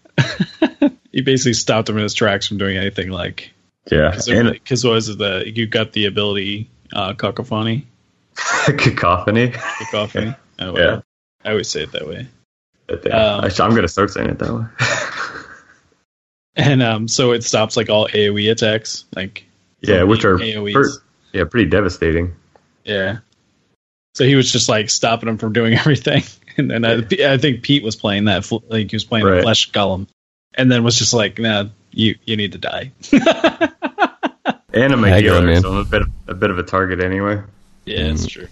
He basically stopped him in his tracks from doing anything, like... Yeah. Because what was it, you got the ability, cacophony? Cacophony? Cacophony. Yeah. Oh, yeah. I always say it that way. I'm going to start saying it that way. And so it stops, like, all AoE attacks, like... Yeah, which are pretty devastating. Yeah. So he was just like stopping him from doing everything, and then I think Pete was playing that, like he was playing the flesh golem, and then was just like, "Nah, you need to die." And I'm a healer, so I'm a bit of a target anyway. Yeah, that's true.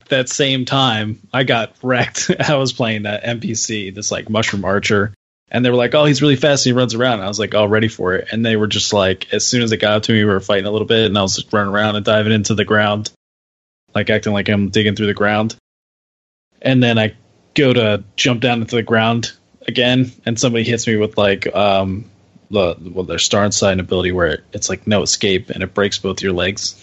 At that same time, I got wrecked. I was playing that NPC, this like mushroom archer, and they were like, "Oh, he's really fast and he runs around." And I was like, "Oh, ready for it." And they were just like, as soon as it got up to me, we were fighting a little bit, and I was just running around and diving into the ground. Like acting like I'm digging through the ground. And then I go to jump down into the ground again. And somebody hits me with like, their star inside ability where it's like no escape and it breaks both your legs.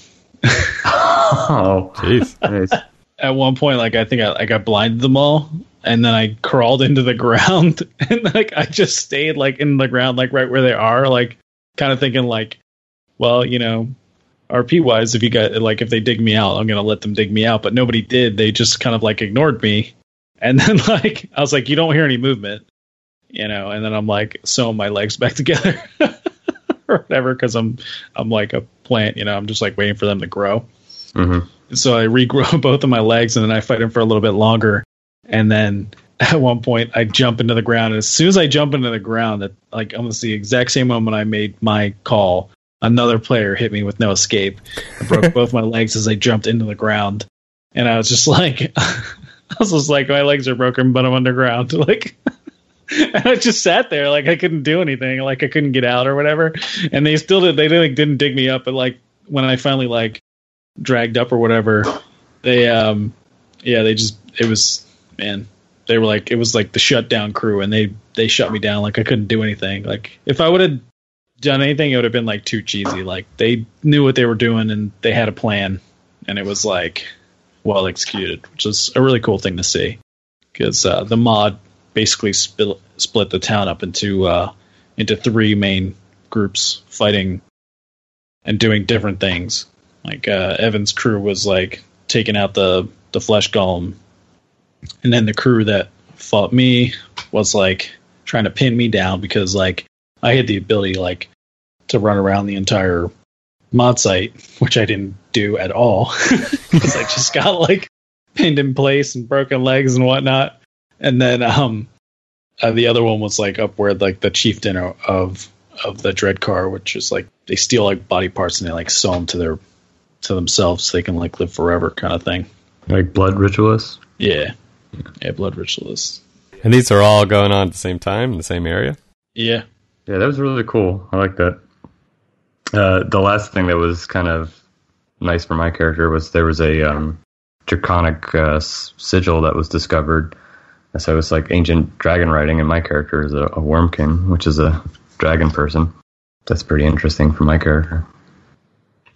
Oh, jeez. Nice. At one point, like I think I got blinded them all. And then I crawled into the ground and like, I just stayed like in the ground, like right where they are, like kind of thinking like, well, RP wise, if they dig me out, I'm gonna let them dig me out. But nobody did. They just kind of like ignored me, and then like I was like, you don't hear any movement, And then I'm like sewing my legs back together, or whatever, because I'm like a plant, I'm just like waiting for them to grow. Mm-hmm. So I regrow both of my legs, and then I fight him for a little bit longer, and then at one point I jump into the ground. And as soon as I jump into the ground, at like almost the exact same moment I made my call, another player hit me with no escape. I broke both my legs as I jumped into the ground. And I was just like, my legs are broken, but I'm underground. Like, and I just sat there. Like, I couldn't do anything. Like, I couldn't get out or whatever. And they still did. They didn't dig me up. But, like, when I finally, like, dragged up or whatever, they, they were like, it was like the shutdown crew. And they shut me down. Like, I couldn't do anything. Like, if I would have done anything, it would have been like too cheesy. Like they knew what they were doing and they had a plan, and it was like well executed, which is a really cool thing to see, because the mod basically split the town up into three main groups fighting and doing different things. Like Evan's crew was like taking out the flesh golem, and then the crew that fought me was like trying to pin me down because like I had the ability, like, to run around the entire mod site, which I didn't do at all, because I just got, like, pinned in place and broken legs and whatnot. And then the other one was, like, up where, like, the chieftain of the Dread car, which is, like, they steal, like, body parts and they, like, sew them to themselves so they can, like, live forever kind of thing. Like blood ritualists? Yeah. Yeah, blood ritualists. And these are all going on at the same time in the same area? Yeah. Yeah, that was really cool. I like that. The last thing that was kind of nice for my character was there was a draconic sigil that was discovered. So it was like ancient dragon writing, and my character is a Worm King, which is a dragon person. That's pretty interesting for my character.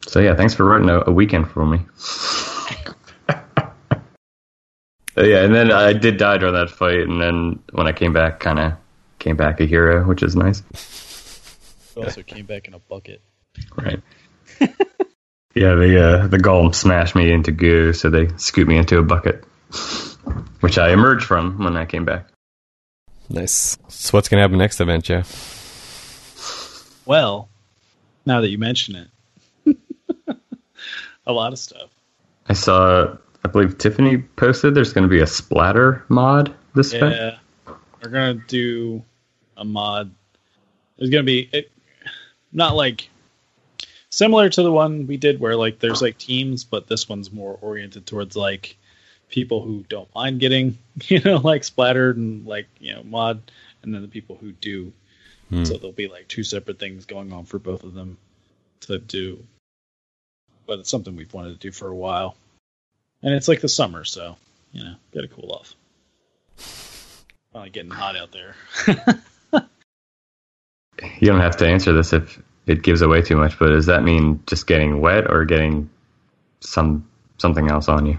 So yeah, thanks for writing a weekend for me. Yeah, and then I did die during that fight, and then when I came back, came back a hero, which is nice. Also came back in a bucket. Right. Yeah, the golem smashed me into goo, so they scooped me into a bucket, which I emerged from when I came back. Nice. So what's going to happen next event, Joe? Well, now that you mention it, a lot of stuff. I saw, I believe Tiffany posted, there's going to be a splatter mod this spec. Yeah, we're going to do a mod. There's going to be, not like, similar to the one we did where like there's like teams, but this one's more oriented towards like people who don't mind getting, you know, like splattered and like, you know, mod, and then the people who do. So there'll be like two separate things going on for both of them to do. But it's something we've wanted to do for a while. And it's like the summer, so, you know, gotta cool off. Probably getting hot out there. You don't have to answer this if it gives away too much, but does that mean just getting wet or getting something else on you?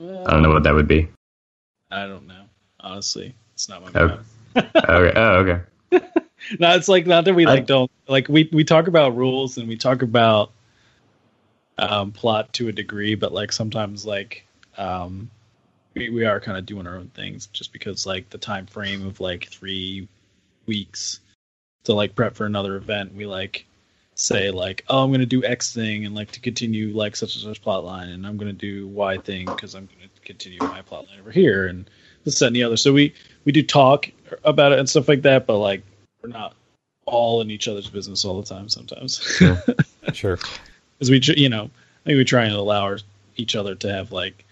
I don't know what that would be. I don't know. Honestly, it's not my problem. Okay. No, it's like not that we like don't like we talk about rules and we talk about plot to a degree, but like sometimes like we are kind of doing our own things just because like the time frame of like 3 weeks to like prep for another event, we like say like, oh, I'm gonna do X thing and like to continue like such and such plot line, and I'm gonna do Y thing because I'm gonna continue my plot line over here and this, that, and the other. So we do talk about it and stuff like that, but like we're not all in each other's business all the time sometimes. Sure. Because we, you know, I think we try and allow each other to have like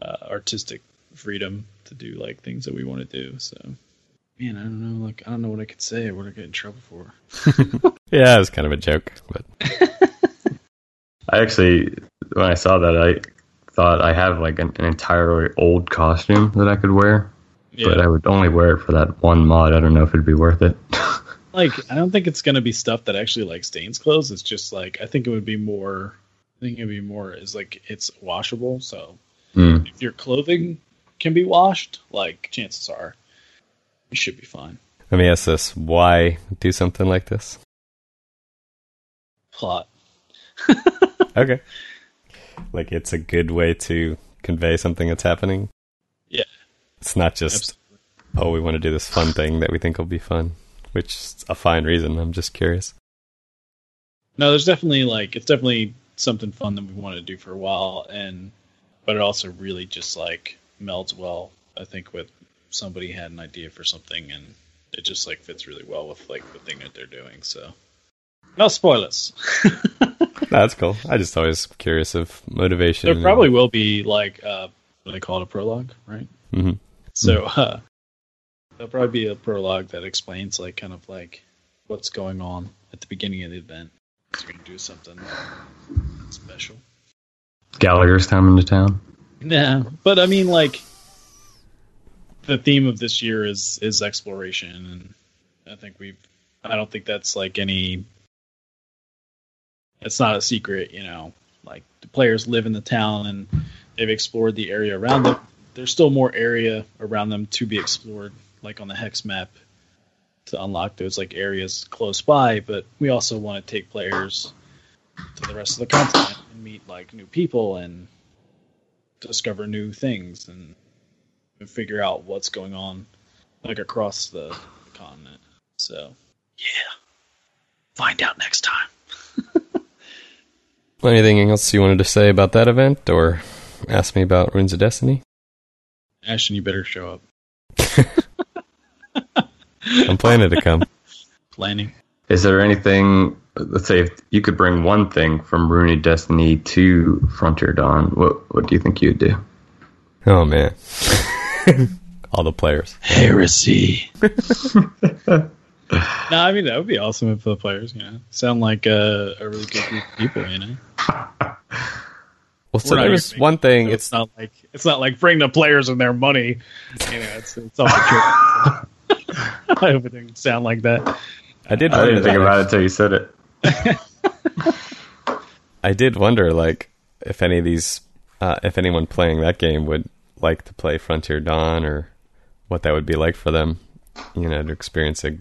artistic freedom to do like things that we want to do. So, man, I don't know. Like, I don't know what I could say or what I get in trouble for. Yeah, it was kind of a joke, but I actually, when I saw that, I thought I have like an entirely old costume that I could wear. Yeah. But I would only wear it for that one mod. I don't know if it'd be worth it. Like, I don't think it's going to be stuff that actually like stains clothes. It's just like, I think it would be more is like it's washable. So if your clothing can be washed, like chances are you should be fine. Let me ask this. Why do something like this? Plot. Okay. Like it's a good way to convey something that's happening. Yeah. It's not just, absolutely. Oh, we want to do this fun thing that we think will be fun, which is a fine reason. I'm just curious. No, there's definitely like, it's definitely something fun that we wanted to do for a while. But it also really just like melds well, I think, with somebody had an idea for something and it just like fits really well with like the thing that they're doing. So no spoilers. No, that's cool. I just always curious of motivation. There probably will be like, what they call it, a prologue, right? Mm-hmm. So there'll probably be a prologue that explains like kind of like what's going on at the beginning of the event. So you're gonna do something special. Gallagher's coming to town. Nah, but I mean, like the theme of this year is exploration, and I don't think that's like it's not a secret, you know. Like the players live in the town and they've explored the area around them. There's still more area around them to be explored, like on the hex map, to unlock those like areas close by. But we also want to take players to the rest of the continent and meet like new people and discover new things and figure out what's going on like across the continent. So, yeah, find out next time. Anything else you wanted to say about that event or ask me about Runes of Destiny? Ashton, you better show up. I'm planning to come. Planning. Is there anything, let's say, if you could bring one thing from Runes of Destiny to Frontier Dawn, what do you think you'd do? Oh, man. All the players. Heresy. No, I mean, that would be awesome if the players, you know, sound like a really good group of people, you know? Well, so there's one thing. It's not like bring the players and their money. You know, it's all a trick. So. I hope it didn't sound like that. I didn't think about it until you said it. I did wonder, like, if any of these, if anyone playing that game would like to play Frontier Dawn, or what that would be like for them, you know, to experience a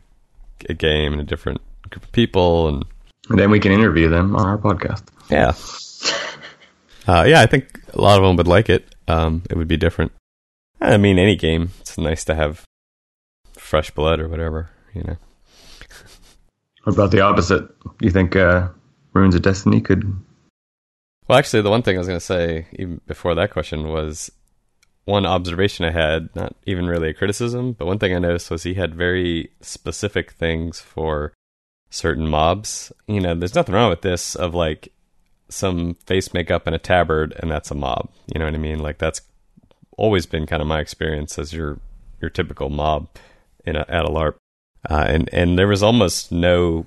game and a different group of people, and then we can interview them on our podcast. Yeah. Yeah, I think a lot of them would like it. It would be different. I mean, any game. It's nice to have fresh blood or whatever, you know. What about the opposite? You think Runes of Destiny could Well, actually, the one thing I was going to say even before that question was one observation I had, not even really a criticism, but one thing I noticed was he had very specific things for certain mobs. You know, there's nothing wrong with this of like some face makeup and a tabard and that's a mob. You know what I mean? Like that's always been kind of my experience as your typical mob in at a LARP. And there was almost no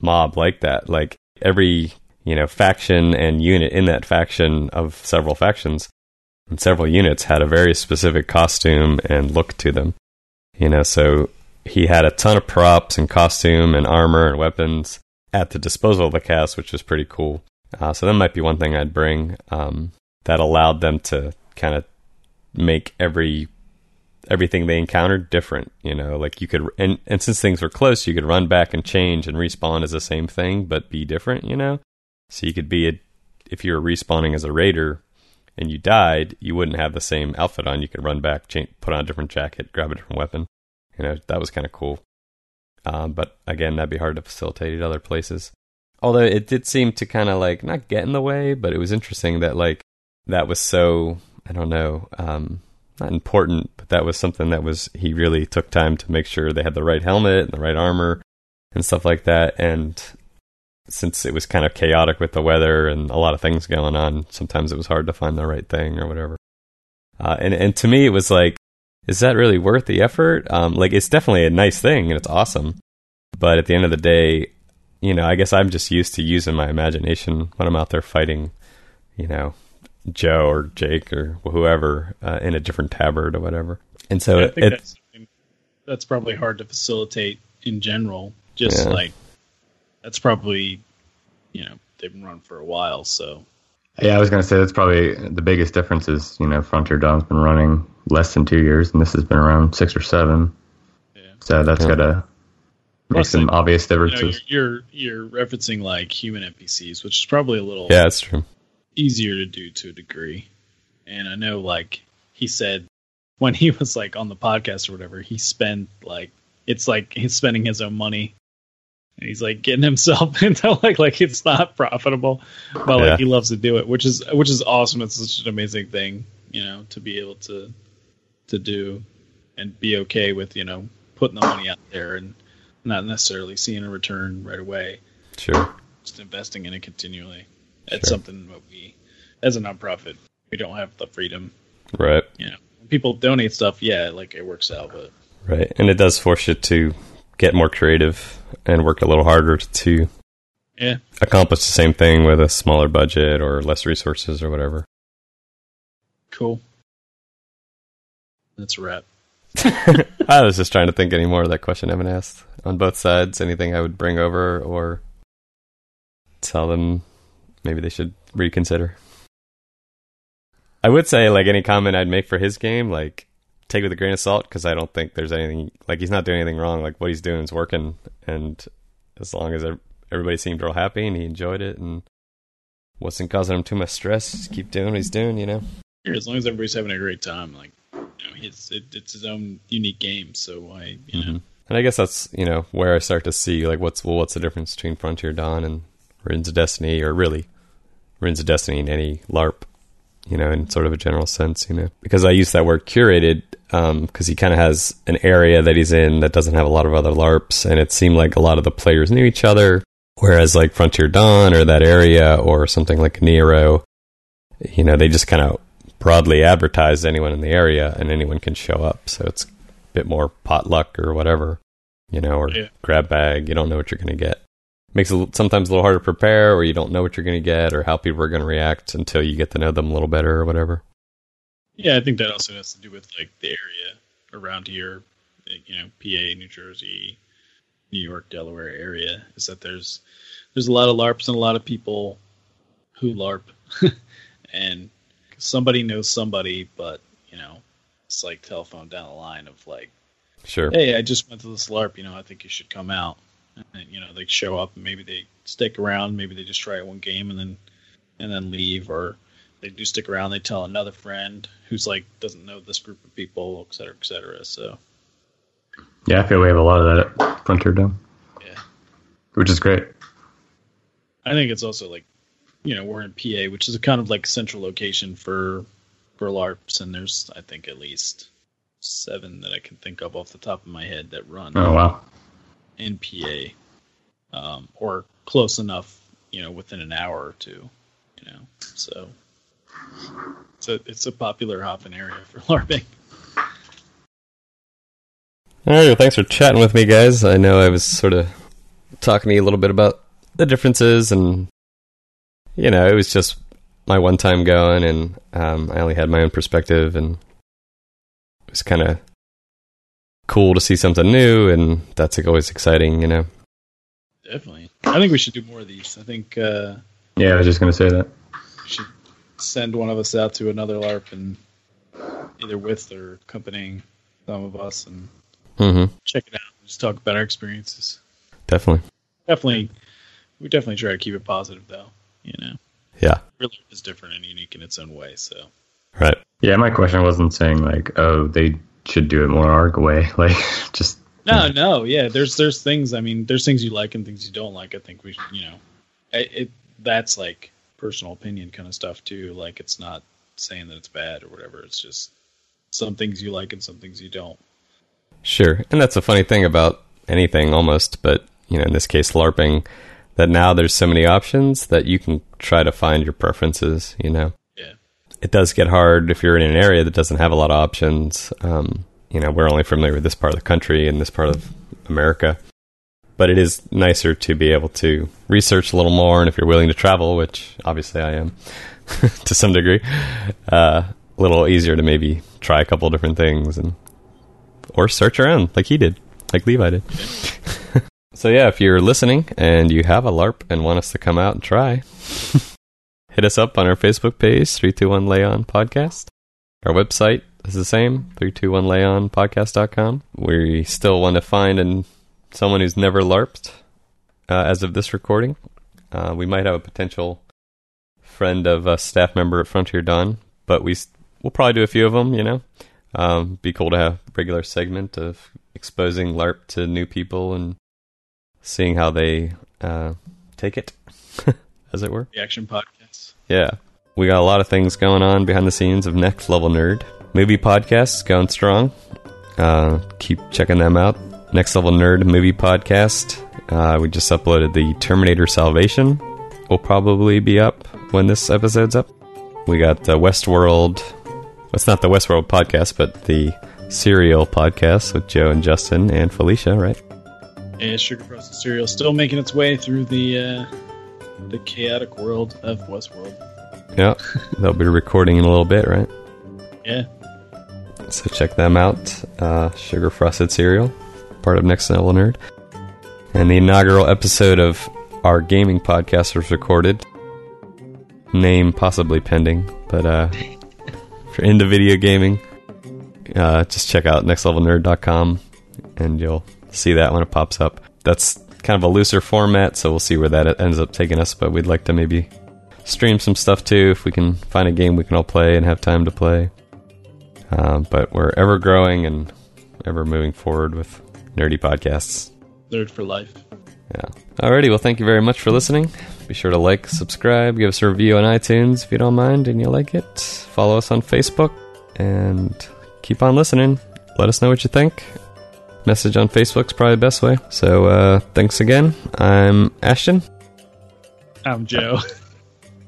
mob like that. Like every, you know, faction and unit in that faction of several factions and several units had a very specific costume and look to them. You know, so he had a ton of props and costume and armor and weapons at the disposal of the cast, which was pretty cool. So that might be one thing I'd bring that allowed them to kind of make everything they encountered different, you know, like you could, and since things were close, you could run back and change and respawn as the same thing, but be different, you know? So you could be, if you were respawning as a raider and you died, you wouldn't have the same outfit on. You could run back, put on a different jacket, grab a different weapon. You know, that was kind of cool. But again, that'd be hard to facilitate at other places. Although it did seem to kind of like, not get in the way, but it was interesting that like, that was so, I don't know, not important, but that was something that was, he really took time to make sure they had the right helmet and the right armor and stuff like that. And since it was kind of chaotic with the weather and a lot of things going on, sometimes it was hard to find the right thing or whatever. And to me, it was like, is that really worth the effort? Like, it's definitely a nice thing and it's awesome. But at the end of the day, you know, I guess I'm just used to using my imagination when I'm out there fighting, you know, Joe or Jake or whoever in a different tabard or whatever. And so I think that's probably hard to facilitate in general. Just like that's probably, you know, they've been running for a while. So yeah, I was going to say that's probably the biggest difference is, you know, Frontier Dawn's been running less than 2 years and this has been around 6 or 7. Yeah. So that's got to make some obvious differences. You know, you're referencing like human NPCs, which is probably a little that's true. Easier to do to a degree. And I know, like, he said when he was, like, on the podcast or whatever, he spent, like, it's like he's spending his own money. And he's, like, getting himself into, like it's not profitable. But, like, he loves to do it, which is awesome. It's such an amazing thing, you know, to be able to do and be okay with, you know, putting the money out there and not necessarily seeing a return right away. Sure. Just investing in it continually. It's something that we, as a nonprofit, we don't have the freedom. Right. You know, when people donate stuff, like it works out. But right. And it does force you to get more creative and work a little harder to accomplish the same thing with a smaller budget or less resources or whatever. Cool. That's a wrap. I was just trying to think any more of that question Evan asked. On both sides, anything I would bring over or tell them maybe they should reconsider. I would say, like, any comment I'd make for his game, like, take it with a grain of salt, because I don't think there's anything, like, he's not doing anything wrong. Like, what he's doing is working, and as long as everybody seemed real happy and he enjoyed it and wasn't causing him too much stress, just keep doing what he's doing, you know? As long as everybody's having a great time, like, you know, it's his own unique game, so why, you know? And I guess that's, you know, where I start to see, like, what's the difference between Frontier Dawn and Runes of Destiny, or really Runes of Destiny in any LARP, you know, in sort of a general sense, you know, because I use that word curated because he kind of has an area that he's in that doesn't have a lot of other LARPs, and it seemed like a lot of the players knew each other, whereas like Frontier Dawn or that area or something like Nero, you know, they just kind of broadly advertise anyone in the area and anyone can show up, so it's a bit more potluck or whatever, you know, or grab bag, you don't know what you're going to get. Makes it sometimes a little harder to prepare, or you don't know what you're going to get or how people are going to react until you get to know them a little better or whatever. Yeah, I think that also has to do with like the area around here, like, you know, PA, New Jersey, New York, Delaware area, is that there's a lot of LARPs and a lot of people who LARP and somebody knows somebody, but, you know, it's like telephone down the line of like, sure, hey, I just went to this LARP, you know, I think you should come out. And, you know, they show up and maybe they stick around, maybe they just try one game and then leave, or they do stick around, they tell another friend who's like doesn't know this group of people, et cetera, et cetera. So yeah, I feel we have a lot of that at Frontier Dawn. Yeah. Which is great. I think it's also like you know, we're in PA, which is a kind of like central location for LARPs, and there's, I think, at least 7 that I can think of off the top of my head that run. Oh, wow. In PA, or close enough, you know, within an hour or two, you know, so it's a popular hopping area for LARPing. All right, well, thanks for chatting with me, guys. I know I was sort of talking to you a little bit about the differences, and, you know, it was just my one time going, and I only had my own perspective, and it was kind of cool to see something new, and that's like always exciting, you know. Definitely. I think we should do more of these. I think... yeah, I was just going to say that. We should send one of us out to another LARP, and either with or accompanying some of us, and... Mm-hmm. Check it out and just talk about our experiences. Definitely. We definitely try to keep it positive, though, you know. Yeah. Really is different and unique in its own way, so. Right. Yeah, my question wasn't saying, like, oh, they should do it more our way. Like, just. No, yeah. There's things, I mean, there's things you like and things you don't like. I think we should, you know. That's, like, personal opinion kind of stuff, too. Like, it's not saying that it's bad or whatever. It's just some things you like and some things you don't. Sure, and that's a funny thing about anything almost, but, you know, in this case, LARPing, that now there's so many options that you can try to find your preferences, you know. Yeah. It does get hard if you're in an area that doesn't have a lot of options. You know, we're only familiar with this part of the country and this part of America, but it is nicer to be able to research a little more, and if you're willing to travel, which obviously I am to some degree, a little easier to maybe try a couple different things and... Or search around, like he did, like Levi did. So yeah, if you're listening and you have a LARP and want us to come out and try, hit us up on our Facebook page, 321 Layon Podcast. Our website is the same, 321layonpodcast.com. We still want to find someone who's never LARPed as of this recording. We might have a potential friend of a staff member at Frontier Dawn, but we'll probably do a few of them, you know. Be cool to have a regular segment of exposing LARP to new people and seeing how they take it, as it were. The Action Podcast. Yeah. We got a lot of things going on behind the scenes of Next Level Nerd. Movie podcasts going strong. Keep checking them out. Next Level Nerd movie podcast. We just uploaded the Terminator Salvation. Will probably be up when this episode's up. We got the Westworld... It's not the Westworld podcast, but the Serial podcast with Joe and Justin and Felicia, right? Yeah, Sugar Frozen Cereal still making its way through the chaotic world of Westworld. Yeah, they'll be recording in a little bit, right? Yeah. So check them out. Sugar Frosted Cereal, part of Next Level Nerd. And the inaugural episode of our gaming podcast was recorded. Name possibly pending, but... into video gaming, just check out nextlevelnerd.com and you'll see that when it pops up. That's kind of a looser format, so we'll see where that ends up taking us, but we'd like to maybe stream some stuff too if we can find a game we can all play and have time to play. But we're ever growing and ever moving forward with nerdy podcasts. Nerd for life. Yeah. Alrighty, well, thank you very much for listening. Be sure to like, subscribe, give us a review on iTunes if you don't mind and you like it. Follow us on Facebook and keep on listening. Let us know what you think. Message on Facebook's probably the best way. So thanks again. I'm Ashton. I'm Joe.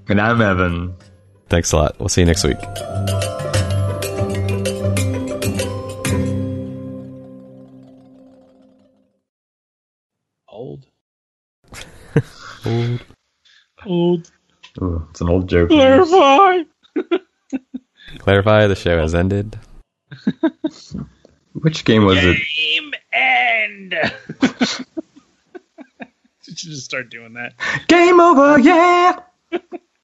And I'm Evan. Thanks a lot. We'll see you next week. Old. Ooh, it's an old joke. Clarify. Clarify, the show has ended. Which game was it? Game end. Did you just start doing that? Game over, yeah.